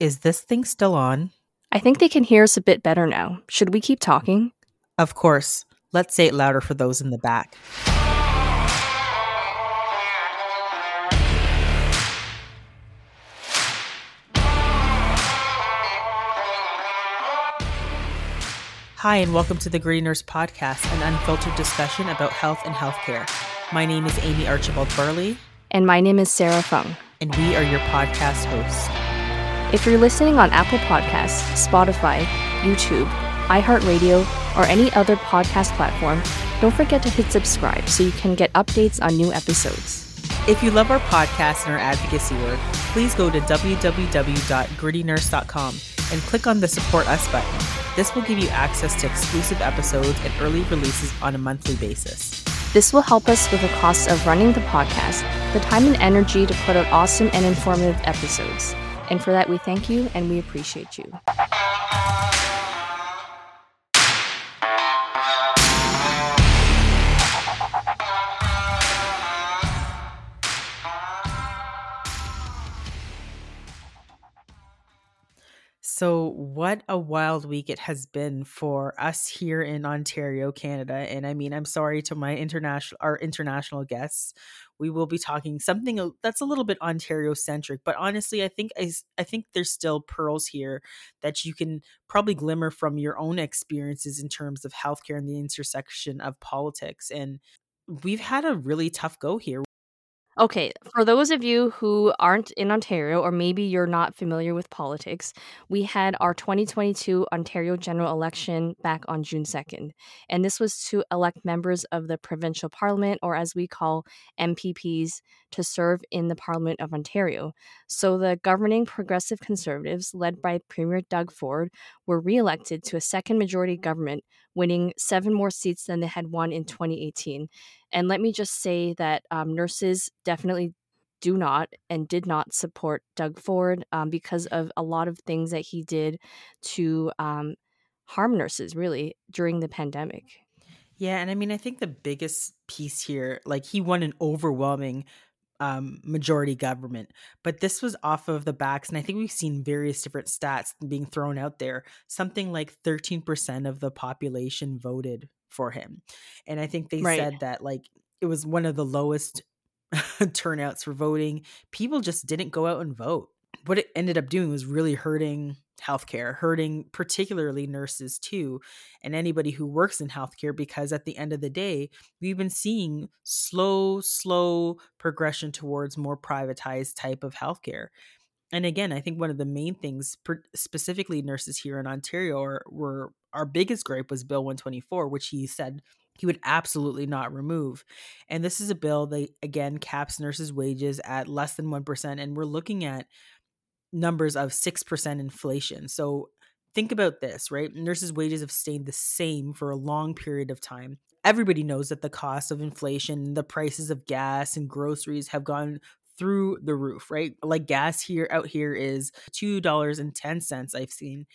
Is this thing still on? I think they can hear us a bit better now. Should we keep talking? Of course. Let's say it louder for those in the back. Hi, and welcome to the Green Nurse Podcast, an unfiltered discussion about health and healthcare. My name is Amy Archibald Burley. And my name is Sarah Fung. And we are your podcast hosts. If you're listening on Apple Podcasts, Spotify, YouTube, iHeartRadio, or any other podcast platform, don't forget to hit subscribe so you can get updates on new episodes. If you love our podcast and our advocacy work, please go to www.grittynurse.com and click on the Support Us button. This will give you access to exclusive episodes and early releases on a monthly basis. This will help us with the costs of running the podcast, the time and energy to put out awesome and informative episodes. And for that, we thank you and we appreciate you. So what a wild week it has been for us here in Ontario, Canada. And I mean, I'm sorry to my international guests. We will be talking something that's a little bit Ontario-centric, but honestly, I think there's still pearls here that you can probably glimmer from your own experiences in terms of healthcare and the intersection of politics. And we've had a really tough go here. Okay, for those of you who aren't in Ontario, or maybe you're not familiar with politics, we had our 2022 Ontario general election back on June 2nd. And this was to elect members of the provincial parliament, or as we call MPPs, to serve in the Parliament of Ontario. So the governing Progressive Conservatives, led by Premier Doug Ford, were re-elected to a second majority government, winning 7 more seats than they had won in 2018. And let me just say that nurses definitely do not and did not support Doug Ford because of a lot of things that he did to harm nurses, really, during the pandemic. Yeah, and I mean, I think the biggest piece here, like he won an overwhelming majority government, but this was off of the backs, and I think we've seen various different stats being thrown out there. Something like 13% of the population voted for him, and I think they said that like it was one of the lowest turnouts for voting. People just didn't go out and vote. What it ended up doing was really hurting healthcare, hurting particularly nurses too, and anybody who works in healthcare, because at the end of the day, we've been seeing slow progression towards more privatized type of healthcare. And again, I think one of the main things, specifically nurses here in Ontario, were our biggest gripe was Bill 124, which he said he would absolutely not remove. And this is a bill that, again, caps nurses' wages at less than 1%, and we're looking at numbers of 6% inflation. So think about this, right? Nurses' wages have stayed the same for a long period of time. Everybody knows that the cost of inflation, the prices of gas and groceries have gone through the roof, right? Like gas out here is $2.10. I've seen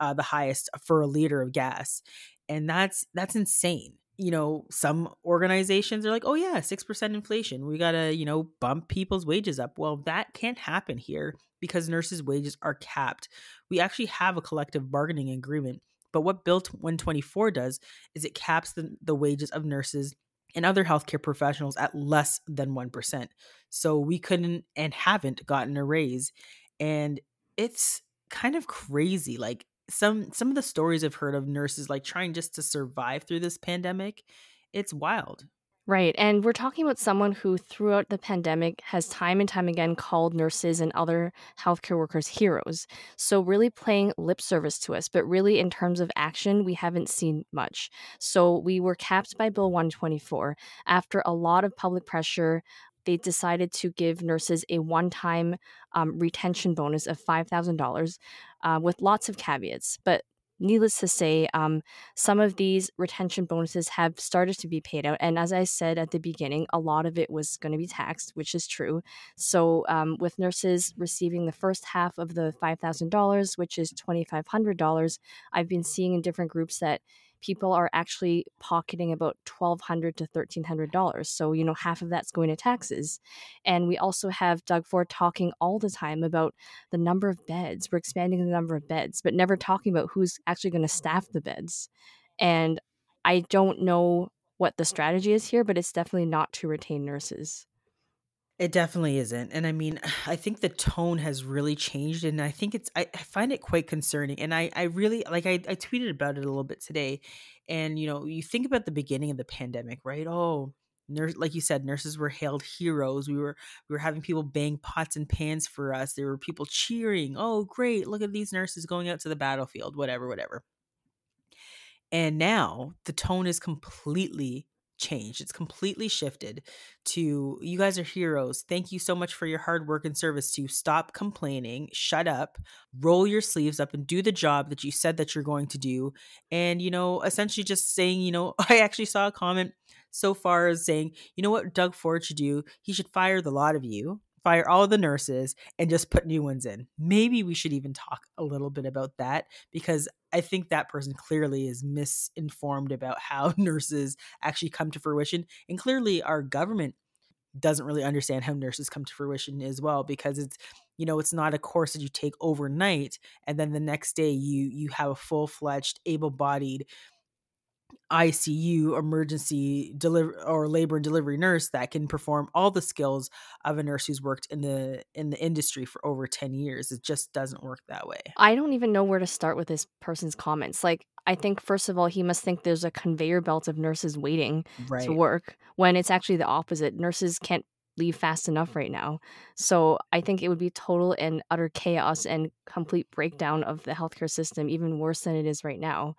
the highest for a liter of gas. And that's insane. You know, some organizations are like, oh yeah, 6% inflation. We got to, bump people's wages up. Well, that can't happen here because nurses' wages are capped. We actually have a collective bargaining agreement. But what Bill 124 does is it caps the wages of nurses and other healthcare professionals at less than 1%. So we couldn't and haven't gotten a raise. And it's kind of crazy. Like, Some of the stories I've heard of nurses like trying just to survive through this pandemic, it's wild. Right. And we're talking about someone who throughout the pandemic has time and time again called nurses and other healthcare workers heroes. So really playing lip service to us, but really in terms of action, we haven't seen much. So we were capped by Bill 124. After a lot of public pressure, they decided to give nurses a one-time retention bonus of $5,000 with lots of caveats. But needless to say, some of these retention bonuses have started to be paid out. And as I said at the beginning, a lot of it was going to be taxed, which is true. So with nurses receiving the first half of the $5,000, which is $2,500, I've been seeing in different groups that people are actually pocketing about $1,200 to $1,300. So, you know, half of that's going to taxes. And we also have Doug Ford talking all the time about the number of beds. We're expanding the number of beds, but never talking about who's actually going to staff the beds. And I don't know what the strategy is here, but it's definitely not to retain nurses. It definitely isn't. And I mean, I think the tone has really changed, and I think I find it quite concerning. And I really, like, I tweeted about it a little bit today. And, you know, you think about the beginning of the pandemic, right? Oh, like you said, nurses were hailed heroes. We were having people bang pots and pans for us. There were people cheering. Oh, great. Look at these nurses going out to the battlefield, whatever. And now the tone is completely changed. It's completely shifted to, you guys are heroes. Thank you so much for your hard work and service to stop complaining, shut up, roll your sleeves up and do the job that you said that you're going to do. And, you know, essentially just saying, you know, I actually saw a comment so far as saying, you know what Doug Ford should do? He should fire the lot of you. Fire all the nurses and just put new ones in. Maybe we should even talk a little bit about that, because I think that person clearly is misinformed about how nurses actually come to fruition. And clearly our government doesn't really understand how nurses come to fruition as well, because it's, you know, it's not a course that you take overnight and then the next day you have a full-fledged, able-bodied ICU emergency deliver or labor and delivery nurse that can perform all the skills of a nurse who's worked in the industry for over 10 years. It just doesn't work that way. I don't even know where to start with this person's comments. Like, I think, first of all, he must think there's a conveyor belt of nurses waiting to work, when it's actually the opposite. Nurses can't leave fast enough right now. So I think it would be total and utter chaos and complete breakdown of the healthcare system, even worse than it is right now.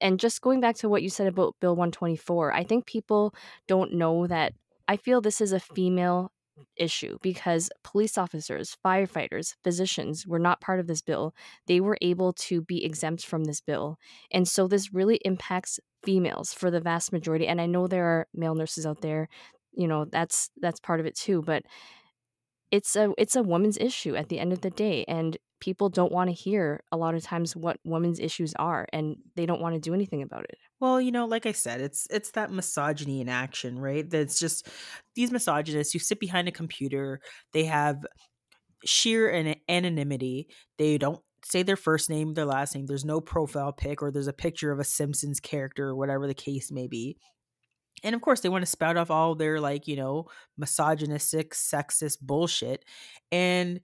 And just going back to what you said about Bill 124, I think people don't know that I feel this is a female issue, because police officers, firefighters, physicians were not part of this bill. They were able to be exempt from this bill. And so this really impacts females for the vast majority. And I know there are male nurses out there, you know, that's part of it too. But it's a woman's issue at the end of the day. And people don't want to hear a lot of times what women's issues are, and they don't want to do anything about it. Well, you know, like I said, it's that misogyny in action, right? That's just these misogynists who sit behind a computer. They have sheer anonymity. They don't say their first name, their last name. There's no profile pic, or there's a picture of a Simpsons character or whatever the case may be. And of course, they want to spout off all their, like, you know, misogynistic, sexist bullshit. And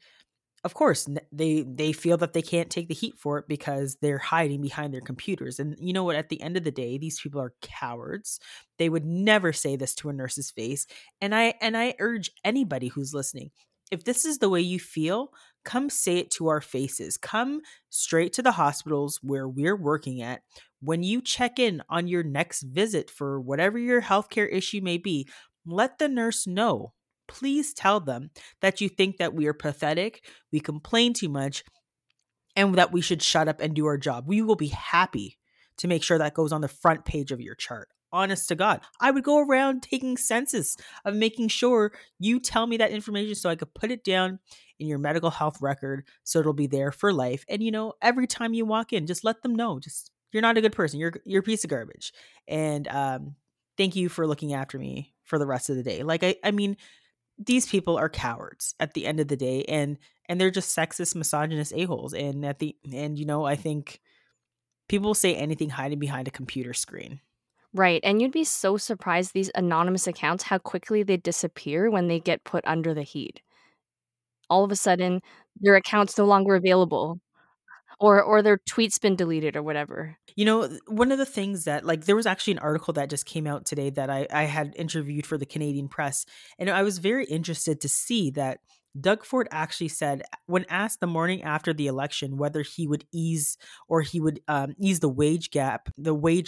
of course, they feel that they can't take the heat for it because they're hiding behind their computers. And you know what? At the end of the day, these people are cowards. They would never say this to a nurse's face. And I urge anybody who's listening, if this is the way you feel, come say it to our faces. Come straight to the hospitals where we're working at. When you check in on your next visit for whatever your healthcare issue may be, let the nurse know. Please tell them that you think that we are pathetic, we complain too much, and that we should shut up and do our job. We will be happy to make sure that goes on the front page of your chart. Honest to God, I would go around taking census of making sure you tell me that information so I could put it down in your medical health record so it'll be there for life. And, you know, every time you walk in, just let them know, just, you're not a good person. You're a piece of garbage. And thank you for looking after me for the rest of the day. Like, I mean, these people are cowards at the end of the day, and they're just sexist, misogynist a-holes. And you know, I think people say anything hiding behind a computer screen. Right. And you'd be so surprised, these anonymous accounts, how quickly they disappear when they get put under the heat. All of a sudden, their account's no longer available. Or their tweet's been deleted or whatever. You know, one of the things that, like, there was actually an article that just came out today that I had interviewed for the Canadian Press. And I was very interested to see that Doug Ford actually said, when asked the morning after the election whether he would ease the wage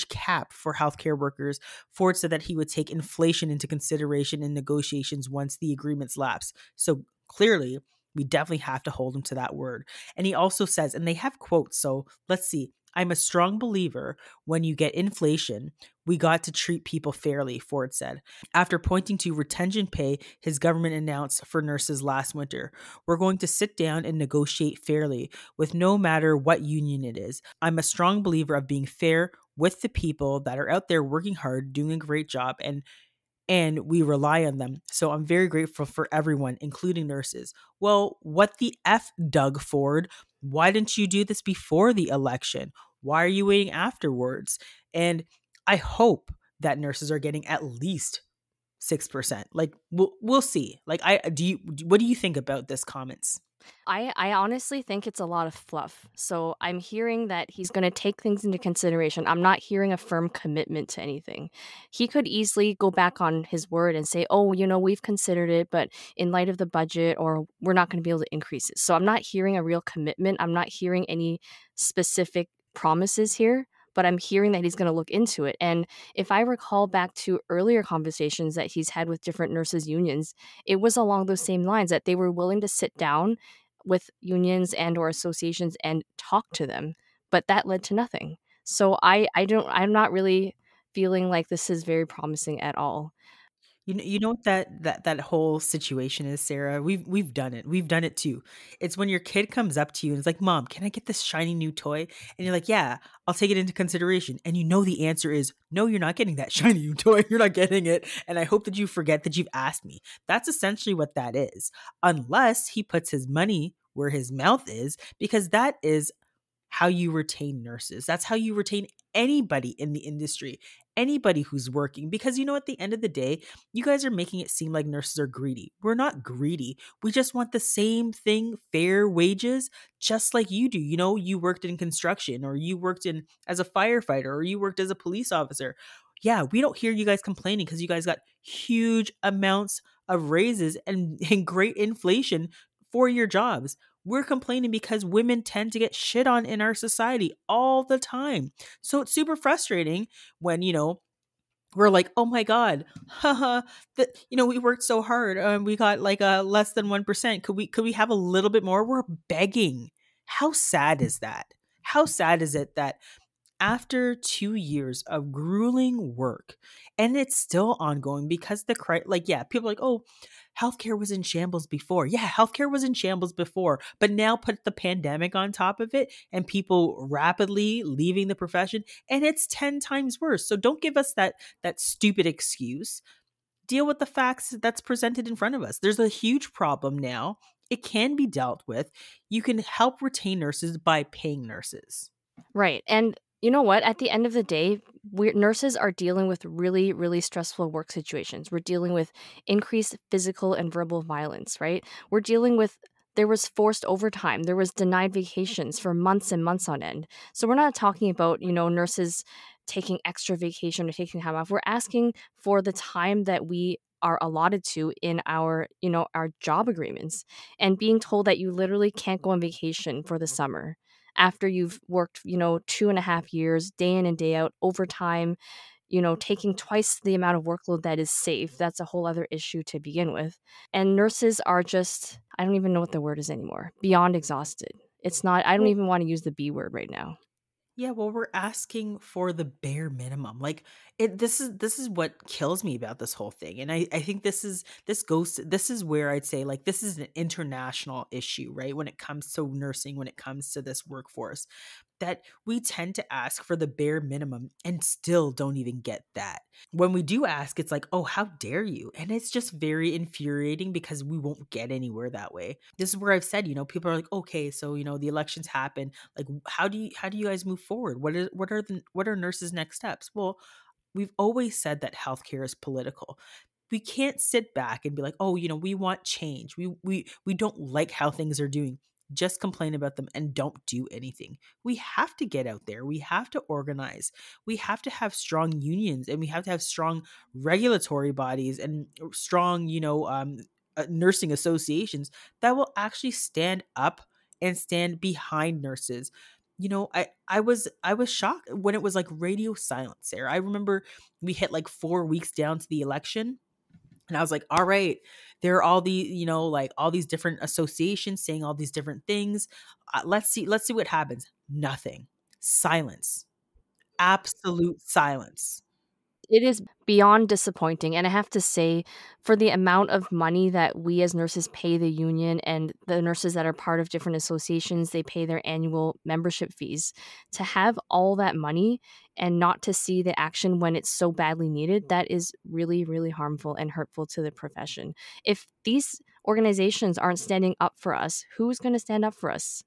cap for healthcare workers, Ford said that he would take inflation into consideration in negotiations once the agreements lapse. So clearly, we definitely have to hold him to that word. And he also says, and they have quotes, so let's see. I'm a strong believer when you get inflation, we got to treat people fairly, Ford said. After pointing to retention pay, his government announced for nurses last winter, we're going to sit down and negotiate fairly with no matter what union it is. I'm a strong believer of being fair with the people that are out there working hard, doing a great job, and we rely on them. So I'm very grateful for everyone, including nurses. Well, what the F, Doug Ford? Why didn't you do this before the election? Why are you waiting afterwards? And I hope that nurses are getting at least 6%. Like, we'll see. Like, what do you think about this comments? I honestly think it's a lot of fluff. So I'm hearing that he's going to take things into consideration. I'm not hearing a firm commitment to anything. He could easily go back on his word and say, oh, you know, we've considered it, but in light of the budget, or we're not going to be able to increase it. So I'm not hearing a real commitment. I'm not hearing any specific promises here, but I'm hearing that he's going to look into it. And if I recall back to earlier conversations that he's had with different nurses' unions, it was along those same lines, that they were willing to sit down with unions and or associations and talk to them, but that led to nothing. So I'm not really feeling like this is very promising at all. You know what that whole situation is, Sarah? We've done it. We've done it too. It's when your kid comes up to you and is like, Mom, can I get this shiny new toy? And you're like, yeah, I'll take it into consideration. And you know the answer is, no, you're not getting that shiny new toy. You're not getting it. And I hope that you forget that you've asked me. That's essentially what that is. Unless he puts his money where his mouth is, because that is how you retain nurses. That's how you retain anybody in the industry, anybody who's working. Because, you know, at the end of the day, you guys are making it seem like nurses are greedy. We're not greedy. We just want the same thing, fair wages, just like you do. You know, you worked in construction, or you worked in as a firefighter, or you worked as a police officer. Yeah, we don't hear you guys complaining because you guys got huge amounts of raises and great inflation for your jobs. We're complaining because women tend to get shit on in our society all the time. So it's super frustrating when, you know, we're like, oh my God, haha, you know, we worked so hard and we got like a less than 1%. Could we have a little bit more? We're begging. How sad is that? How sad is it that after 2 years of grueling work, and it's still ongoing because the people are like, oh, healthcare was in shambles before. Yeah, healthcare was in shambles before, but now put the pandemic on top of it and people rapidly leaving the profession, and it's 10 times worse. So don't give us that stupid excuse. Deal with the facts that's presented in front of us. There's a huge problem now. It can be dealt with. You can help retain nurses by paying nurses. Right. And you know what? At the end of the day, nurses are dealing with really, really stressful work situations. We're dealing with increased physical and verbal violence, right? We're dealing with, there was forced overtime. There was denied vacations for months and months on end. So we're not talking about, you know, nurses taking extra vacation or taking time off. We're asking for the time that we are allotted to in our, you know, our job agreements, and being told that you literally can't go on vacation for the summer after you've worked, you know, 2.5 years, day in and day out, overtime, you know, taking twice the amount of workload that is safe. That's a whole other issue to begin with. And nurses are just, I don't even know what the word is anymore, beyond exhausted. It's not, I don't even want to use the B word right now. Yeah, well, we're asking for the bare minimum. Like, this is what kills me about this whole thing. And I think this is where I'd say, like, this is an international issue, right? When it comes to nursing, when it comes to this workforce, that we tend to ask for the bare minimum and still don't even get that. When we do ask, it's like, oh, how dare you? And it's just very infuriating because we won't get anywhere that way. This is where I've said, you know, people are like, okay, so, you know, the elections happen. Like, how do you guys move forward? What are nurses' next steps? Well, we've always said that healthcare is political. We can't sit back and be like, oh, you know, we want change. We don't like how things are doing. Just complain about them and don't do anything. We have to get out there. We have to organize. We have to have strong unions, and we have to have strong regulatory bodies and strong, you know, nursing associations that will actually stand up and stand behind nurses. You know, I was shocked when it was like radio silence, Sarah. I remember we hit like 4 weeks down to the election, and I was like, all right, there are all the, you know, like all these different associations saying all these different things. Let's see what happens. Nothing. Silence. Absolute silence. It is beyond disappointing. And I have to say, for the amount of money that we as nurses pay the union and the nurses that are part of different associations, they pay their annual membership fees, to have all that money and not to see the action when it's so badly needed, that is really, really harmful and hurtful to the profession. If these organizations aren't standing up for us, who's going to stand up for us?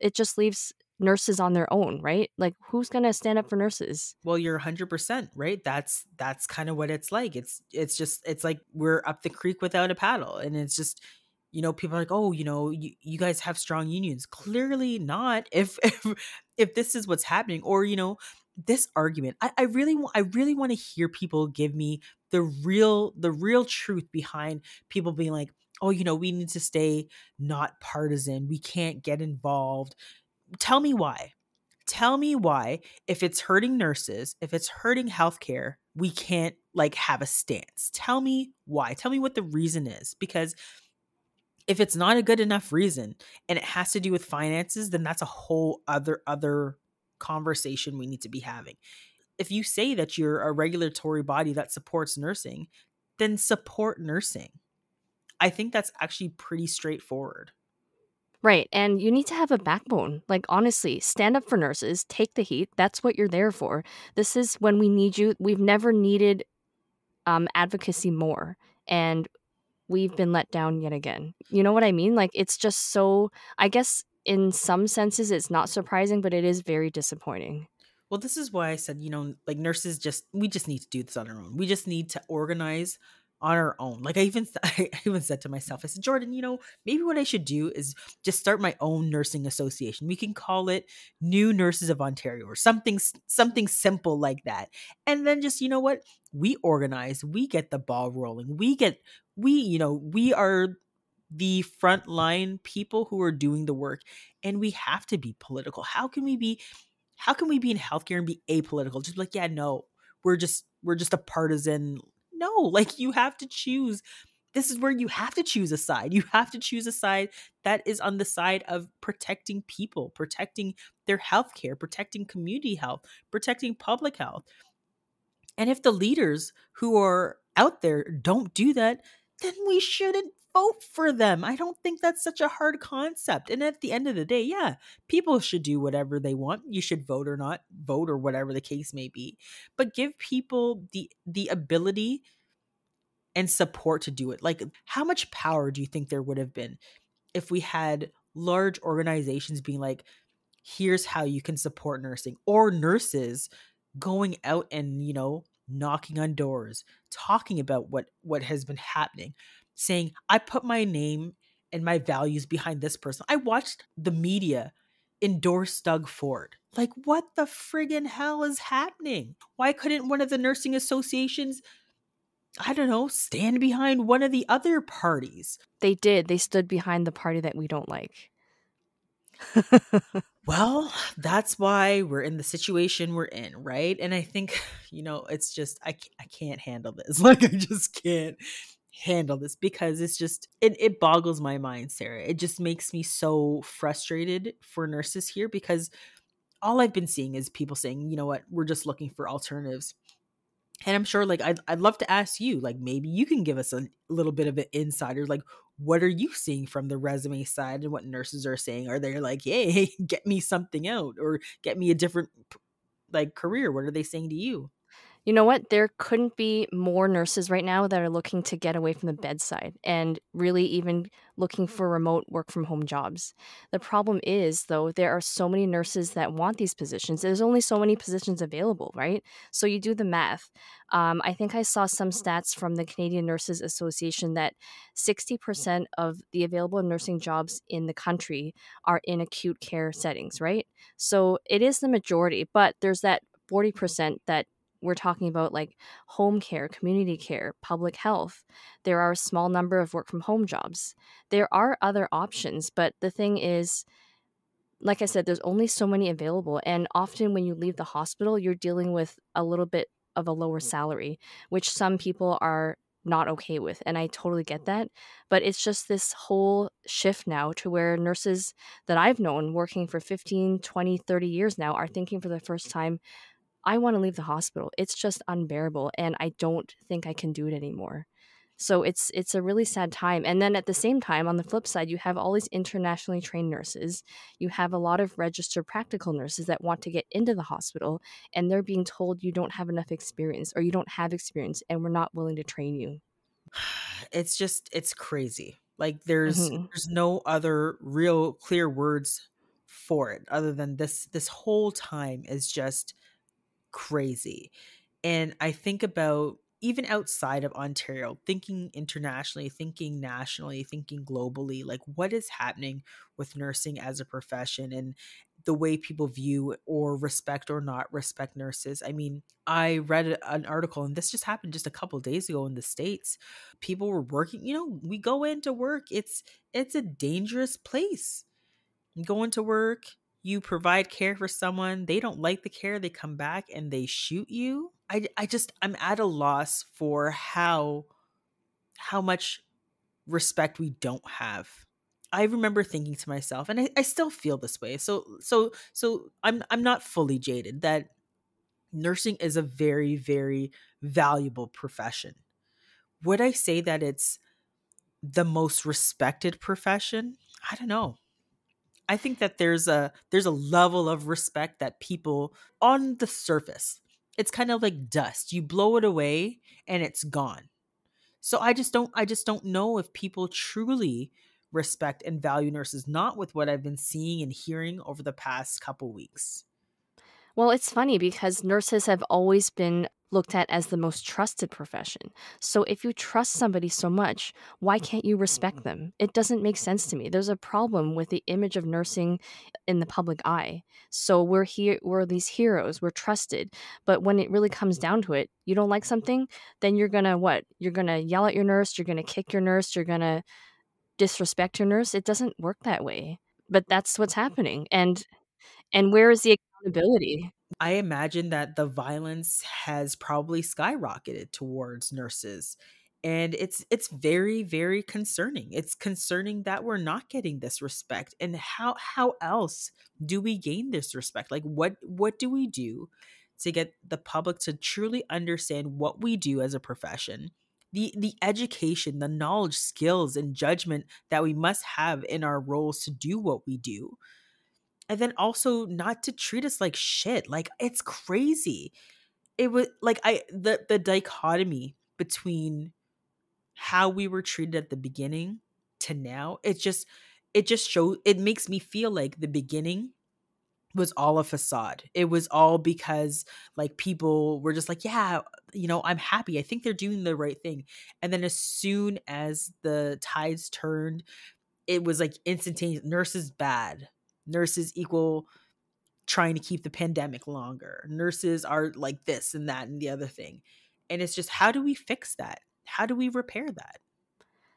It just leaves nurses on their own, right? Like, who's going to stand up for nurses? Well, you're 100% right. That's kind of what it's like. It's like we're up the creek without a paddle. And it's just, you know, people are like, oh, you know, you guys have strong unions. Clearly not if this is what's happening. Or, you know, this argument, I really want to hear people give me the real truth behind people being like, oh, you know, we need to stay not partisan. We can't get involved. Tell me why. Tell me why, if it's hurting nurses, if it's hurting healthcare, we can't like have a stance. Tell me why. Tell me what the reason is. Because if it's not a good enough reason and it has to do with finances, then that's a whole other conversation we need to be having. If you say that you're a regulatory body that supports nursing, then support nursing. I think that's actually pretty straightforward. Right. And you need to have a backbone. Like, honestly, stand up for nurses, take the heat. That's what you're there for. This is when we need you. We've never needed advocacy more. And we've been let down yet again. You know what I mean? Like, it's just so, I guess in some senses, it's not surprising, but it is very disappointing. Well, this is why I said, you know, like nurses we just need to do this on our own. We just need to organize on our own. Like I even said to myself, I said, Jordan, you know, maybe what I should do is just start my own nursing association. We can call it New Nurses of Ontario or something simple like that. And then just, you know what, we organize, we get the ball rolling. We are the frontline people who are doing the work, and we have to be political. How can we be in healthcare and be apolitical? Just like, yeah, no, we're just a partisan. No, like you have to choose. This is where you have to choose a side. You have to choose a side that is on the side of protecting people, protecting their healthcare, protecting community health, protecting public health. And if the leaders who are out there don't do that, then we shouldn't vote for them. I don't think that's such a hard concept. And at the end of the day, yeah, people should do whatever they want. You should vote or not vote or whatever the case may be, but give people the ability and support to do it. Like, how much power do you think there would have been if we had large organizations being like, here's how you can support nursing, or nurses going out and, you know, knocking on doors, talking about what has been happening, saying, I put my name and my values behind this person. I watched the media endorse Doug Ford. Like, what the friggin' hell is happening? Why couldn't one of the nursing associations, I don't know, stand behind one of the other parties? They did. They stood behind the party that we don't like. Well, that's why we're in the situation we're in, right? And I think, you know, it's just, I can't handle this. Like, I just can't handle this, because it's just, it boggles my mind, Sarah. It just makes me so frustrated for nurses here, because all I've been seeing is people saying, you know what, we're just looking for alternatives. And I'm sure, like, I'd love to ask you, like, maybe you can give us a little bit of an insider, like, what are you seeing from the resume side and what nurses are saying? Are they like, hey, get me something out, or get me a different, like, career? What are they saying to you? You know what? There couldn't be more nurses right now that are looking to get away from the bedside and really even looking for remote work from home jobs. The problem is, though, there are so many nurses that want these positions. There's only so many positions available, right? So you do the math. I think I saw some stats from the Canadian Nurses Association that 60% of the available nursing jobs in the country are in acute care settings, right? So it is the majority, but there's that 40% that we're talking about, like home care, community care, public health. There are a small number of work from home jobs. There are other options, but the thing is, like I said, there's only so many available. And often when you leave the hospital, you're dealing with a little bit of a lower salary, which some people are not okay with. And I totally get that. But it's just this whole shift now to where nurses that I've known working for 15, 20, 30 years now are thinking for the first time, I want to leave the hospital. It's just unbearable, and I don't think I can do it anymore. So it's a really sad time. And then at the same time, on the flip side, you have all these internationally trained nurses. You have a lot of registered practical nurses that want to get into the hospital, and they're being told you don't have enough experience, or you don't have experience, and we're not willing to train you. It's just, it's crazy. Like there's no other real clear words for it other than this whole time is just crazy. And I think about even outside of Ontario, thinking internationally, thinking nationally, thinking globally, like what is happening with nursing as a profession and the way people view or respect or not respect nurses. I mean, I read an article, and this just happened just a couple of days ago in the States. People were working, you know, we go into work. It's a dangerous place. You go into work, you provide care for someone. They don't like the care. They come back and they shoot you. I'm at a loss for how much respect we don't have. I remember thinking to myself, and I still feel this way. So I'm not fully jaded that nursing is a very, very valuable profession. Would I say that it's the most respected profession? I don't know. I think that there's a level of respect that people on the surface. It's kind of like dust. You blow it away and it's gone. So I just don't know if people truly respect and value nurses, not with what I've been seeing and hearing over the past couple weeks. Well, it's funny because nurses have always been looked at as the most trusted profession. So if you trust somebody so much, why can't you respect them? It doesn't make sense to me. There's a problem with the image of nursing in the public eye. So we're here, we're these heroes, we're trusted. But when it really comes down to it, you don't like something, then you're going to what? You're going to yell at your nurse, you're going to kick your nurse, you're going to disrespect your nurse. It doesn't work that way. But that's what's happening. And where is the accountability? I imagine that the violence has probably skyrocketed towards nurses, and it's very, very concerning. It's concerning that we're not getting this respect, and how else do we gain this respect? Like what do we do to get the public to truly understand what we do as a profession? The education, the knowledge, skills, and judgment that we must have in our roles to do what we do. And then also not to treat us like shit. Like it's crazy. It was like the dichotomy between how we were treated at the beginning to now. It just shows, it makes me feel like the beginning was all a facade. It was all because like people were just like, yeah, you know, I'm happy. I think they're doing the right thing. And then as soon as the tides turned, it was like instantaneous. Nurses bad. Nurses equal trying to keep the pandemic longer. Nurses are like this and that and the other thing. And it's just, how do we fix that? How do we repair that?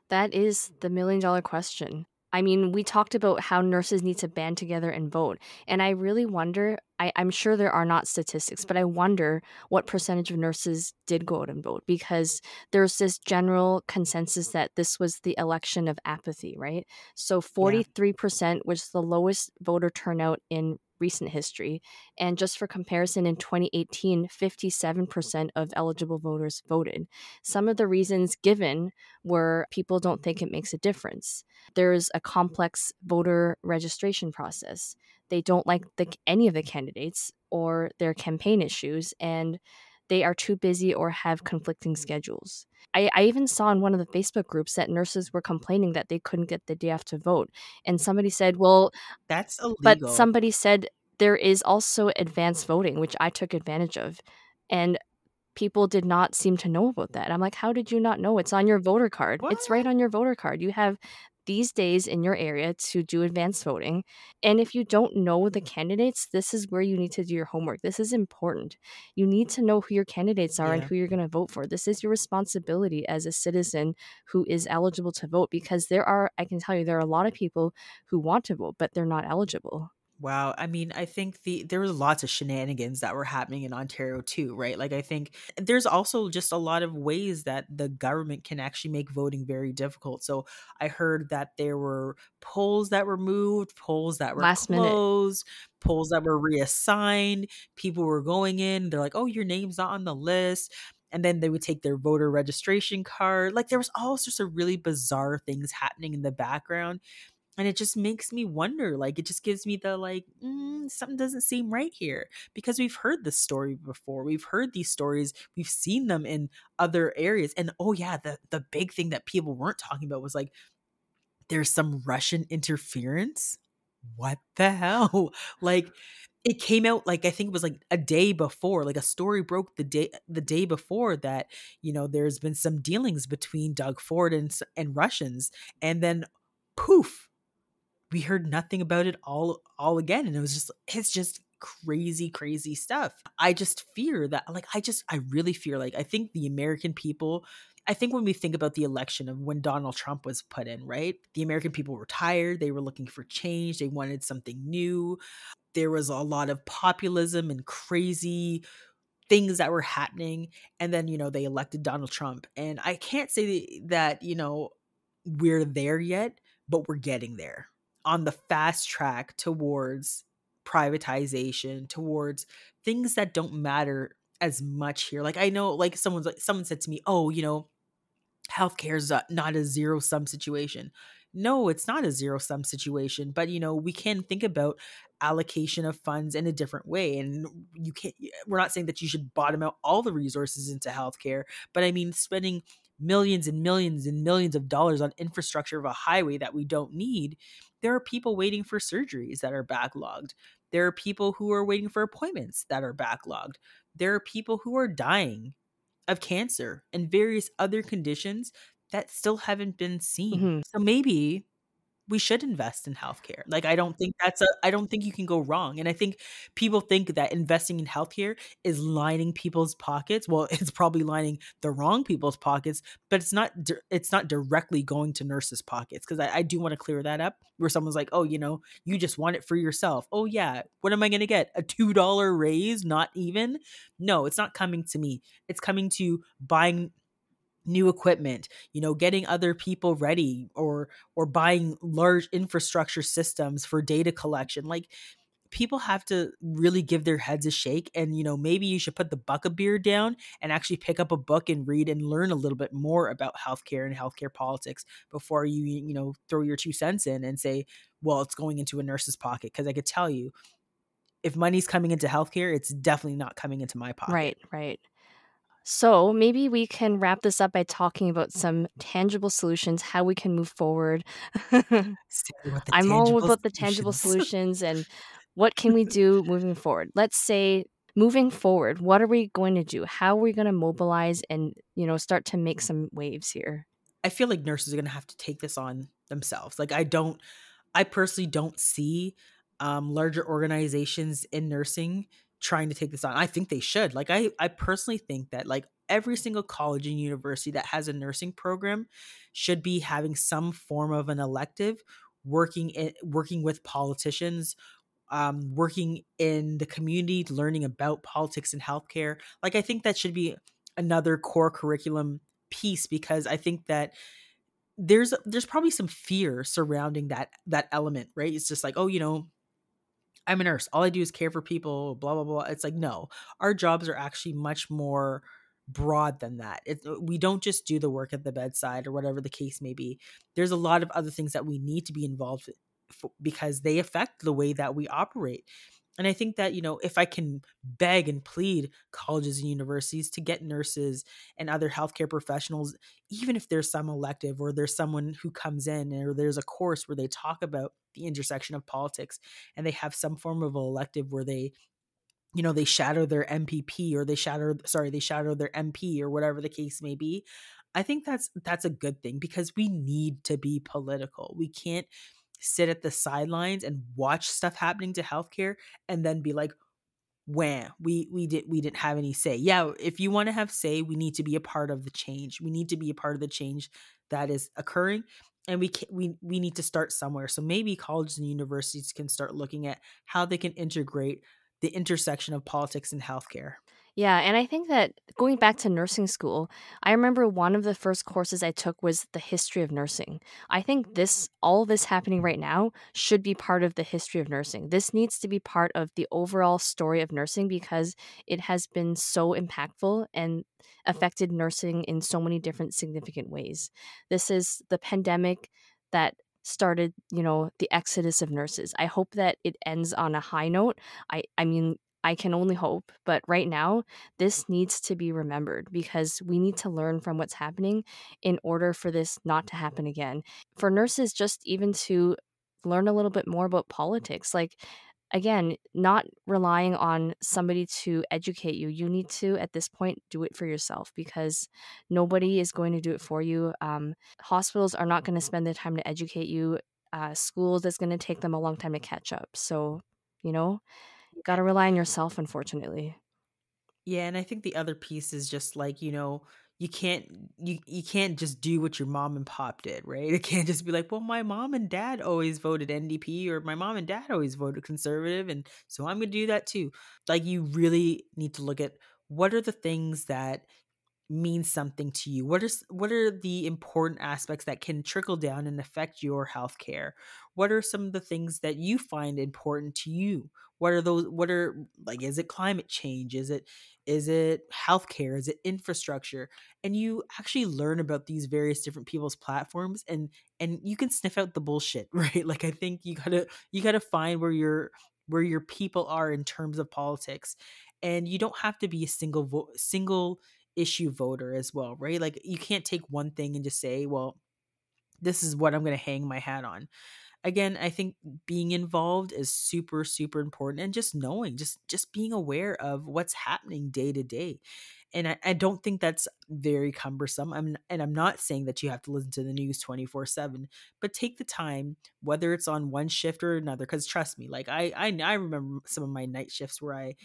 That is the $1 million question. I mean, we talked about how nurses need to band together and vote. And I really wonder, I'm sure there are not statistics, but I wonder what percentage of nurses did go out and vote, because there's this general consensus that this was the election of apathy, right? So 43% was the lowest voter turnout in recent history. And just for comparison, in 2018, 57% of eligible voters voted. Some of the reasons given were people don't think it makes a difference. There's a complex voter registration process. They don't like any of the candidates or their campaign issues, and they are too busy or have conflicting schedules. I even saw in one of the Facebook groups that nurses were complaining that they couldn't get the day off to vote. And somebody said, well, that's illegal. But somebody said there is also advanced voting, which I took advantage of. And people did not seem to know about that. I'm like, how did you not know? It's on your voter card. What? It's right on your voter card. You have these days in your area to do advanced voting. And if you don't know the candidates, this is where you need to do your homework. This is important. You need to know who your candidates are and who you're going to vote for. This is your responsibility as a citizen who is eligible to vote, because there are, I can tell you, there are a lot of people who want to vote, but they're not eligible. Wow. I mean, I think there was lots of shenanigans that were happening in Ontario too, right? Like, I think there's also just a lot of ways that the government can actually make voting very difficult. So I heard that there were polls that were moved, polls that were closed, polls that were reassigned. People were going in. They're like, oh, your name's not on the list. And then they would take their voter registration card. Like, there was all sorts of really bizarre things happening in the background. And it just makes me wonder, like, it just gives me the, like, something doesn't seem right here, because we've heard this story before. We've heard these stories. We've seen them in other areas. And oh yeah, the big thing that people weren't talking about was, like, there's some Russian interference. What the hell? Like, it came out, like, I think it was like a day before, like a story broke the day before that, you know, there's been some dealings between Doug Ford and Russians. And then poof, we heard nothing about it all again. And it was just, it's just crazy, crazy stuff. I just fear that, like, I really fear, like, I think the American people, I think when we think about the election of when Donald Trump was put in, right? The American people were tired. They were looking for change. They wanted something new. There was a lot of populism and crazy things that were happening. And then, you know, they elected Donald Trump. And I can't say that, you know, we're there yet, but we're getting there. On the fast track towards privatization, towards things that don't matter as much here. Like, I know, like, someone said to me, oh, you know, healthcare is not a zero sum situation. No, it's not a zero sum situation, but, you know, we can think about allocation of funds in a different way. And you can't, we're not saying that you should bottom out all the resources into healthcare, but I mean, spending millions and millions and millions of dollars on infrastructure of a highway that we don't need. There are people waiting for surgeries that are backlogged. There are people who are waiting for appointments that are backlogged. There are people who are dying of cancer and various other conditions that still haven't been seen. Mm-hmm. So maybe we should invest in healthcare. Like, I don't think you can go wrong. And I think people think that investing in healthcare is lining people's pockets. Well, it's probably lining the wrong people's pockets, but it's not directly going to nurses' pockets. Cause I do want to clear that up, where someone's like, oh, you know, you just want it for yourself. Oh yeah. What am I going to get? A $2 raise? Not even. No, it's not coming to me. It's coming to buying new equipment, you know, getting other people ready, or buying large infrastructure systems for data collection. Like, people have to really give their heads a shake. And, you know, maybe you should put the buck of beer down and actually pick up a book and read and learn a little bit more about healthcare and healthcare politics before you know, throw your 2 cents in and say, well, it's going into a nurse's pocket. Cause I could tell you, if money's coming into healthcare, it's definitely not coming into my pocket. Right, right. So maybe we can wrap this up by talking about some tangible solutions, how we can move forward. I'm all about the tangible solutions and what can we do moving forward? Let's say moving forward, what are we going to do? How are we going to mobilize and, you know, start to make some waves here? I feel like nurses are going to have to take this on themselves. Like, I personally don't see larger organizations in nursing trying to take this on. I think they should. Like, I personally think that, like, every single college and university that has a nursing program should be having some form of an elective, working with politicians, working in the community, learning about politics and healthcare. Like, I think that should be another core curriculum piece, because I think that there's probably some fear surrounding that element, right? It's just like, oh, you know, I'm a nurse. All I do is care for people, blah, blah, blah. It's like, no, our jobs are actually much more broad than that. We don't just do the work at the bedside or whatever the case may be. There's a lot of other things that we need to be involved with, because they affect the way that we operate. And I think that, you know, if I can beg and plead colleges and universities to get nurses and other healthcare professionals, even if there's some elective or there's someone who comes in or there's a course where they talk about the intersection of politics and they have some form of elective where they, you know, they shadow their MPP or they shadow their MP or whatever the case may be. I think that's a good thing, because we need to be political. We can't sit at the sidelines and watch stuff happening to healthcare and then be like, wham, we didn't have any say. Yeah, if you want to have say, we need to be a part of the change. We need to be a part of the change that is occurring. And we need to start somewhere. So maybe colleges and universities can start looking at how they can integrate the intersection of politics and healthcare. Yeah, and I think that going back to nursing school, I remember one of the first courses I took was the history of nursing. I think all this happening right now should be part of the history of nursing. This needs to be part of the overall story of nursing because it has been so impactful and affected nursing in so many different significant ways. This is the pandemic that started, the exodus of nurses. I hope that it ends on a high note. I mean, I can only hope, but right now, this needs to be remembered because we need to learn from what's happening in order for this not to happen again. For nurses, just even to learn a little bit more about politics, again, not relying on somebody to educate you. You need to, at this point, do it for yourself because nobody is going to do it for you. Hospitals are not going to spend their time to educate you. Schools, that's going to take them a long time to catch up. So, got to rely on yourself, unfortunately. Yeah, and I think the other piece is just you can't just do what your mom and pop did, right? It can't just be like, well, my mom and dad always voted NDP or my mom and dad always voted conservative, and so I'm going to do that too. You really need to look at what are the things that mean something to you. What are the important aspects that can trickle down and affect your healthcare? What are some of the things that you find important to you? What are those? What are, is it climate change? Is it healthcare? Is it infrastructure? And you actually learn about these various different people's platforms, and you can sniff out the bullshit, right? I think you gotta find where your people are in terms of politics, and you don't have to be a single issue voter as well, right? You can't take one thing and just say, well, this is what I'm going to hang my hat on. Again, I think being involved is super, super important, and just knowing, just being aware of what's happening day to day. And I don't think that's very cumbersome. I'm not saying that you have to listen to the news 24/7, but take the time, whether it's on one shift or another, because trust me, I remember some of my night shifts where I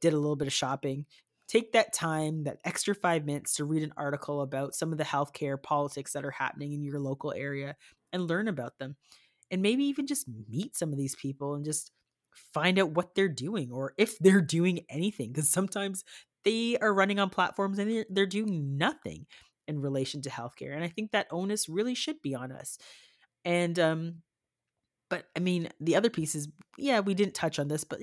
did a little bit of shopping. Take that time, that extra 5 minutes to read an article about some of the healthcare politics that are happening in your local area and learn about them. And maybe even just meet some of these people and just find out what they're doing or if they're doing anything. Because sometimes they are running on platforms and they're doing nothing in relation to healthcare. And I think that onus really should be on us. And, but I mean, the other piece is, we didn't touch on this, but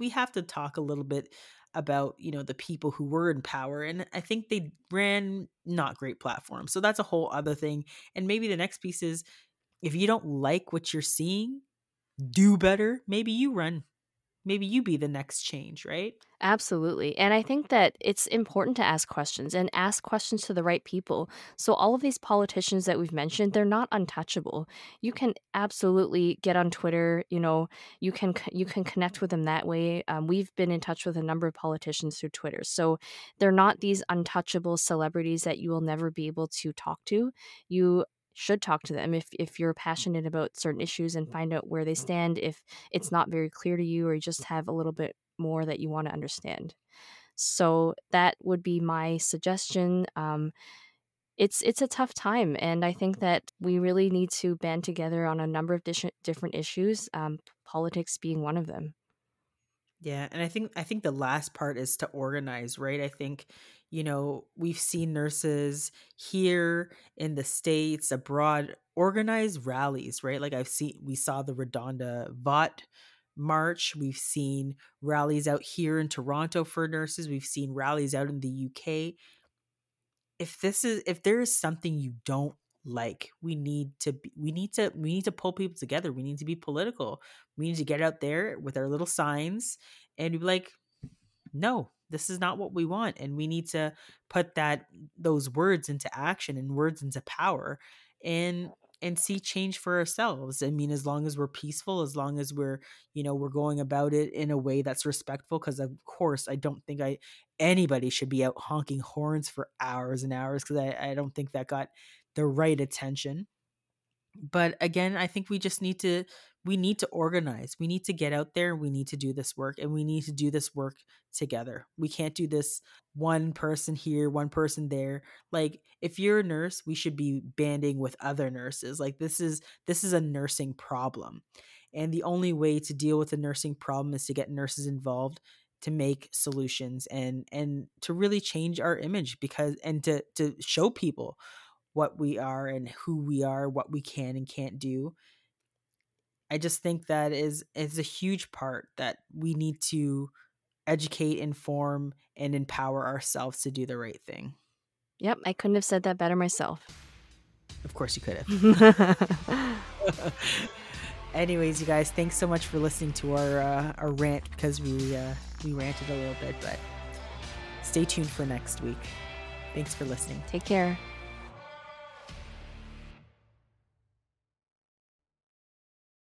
we have to talk a little bit about, the people who were in power. And I think they ran not great platforms. So that's a whole other thing. And maybe the next piece is, if you don't like what you're seeing, do better. Maybe you run. Maybe you be the next change, right? Absolutely. And I think that it's important to ask questions and ask questions to the right people. So all of these politicians that we've mentioned, they're not untouchable. You can absolutely get on Twitter, you can connect with them that way. We've been in touch with a number of politicians through Twitter. So they're not these untouchable celebrities that you will never be able to talk to. You should talk to them if you're passionate about certain issues and find out where they stand, if it's not very clear to you or you just have a little bit more that you want to understand. So that would be my suggestion. It's a tough time, and I think that we really need to band together on a number of different issues, politics being one of them. Yeah, and I think the last part is to organize, right? I think, we've seen nurses here in the States, abroad, organize rallies, right? We saw the Rhoda Vaught march. We've seen rallies out here in Toronto for nurses. We've seen rallies out in the UK. If there is something you don't like, we need to pull people together. We need to be political. We need to get out there with our little signs and be like, no, this is not what we want. And we need to put those words into action and words into power and see change for ourselves. I mean, as long as we're peaceful, as long as we're, we're going about it in a way that's respectful, because of course, I don't think anybody should be out honking horns for hours and hours, because I don't think that got the right attention. But again, I think we just need to, organize, we need to get out there, we need to do this work, and we need to do this work together. We can't do this one person here, one person there. Like, if you're a nurse, we should be banding with other nurses. Like, this is a nursing problem. And the only way to deal with the nursing problem is to get nurses involved to make solutions and to really change our image, because, and to show people what we are and who we are, what we can and can't do. I just think that is a huge part that we need to educate, inform, and empower ourselves to do the right thing. Yep. I couldn't have said that better myself. Of course you could have. Anyways, you guys, thanks so much for listening to our rant, because we ranted a little bit, but stay tuned for next week. Thanks for listening. Take care.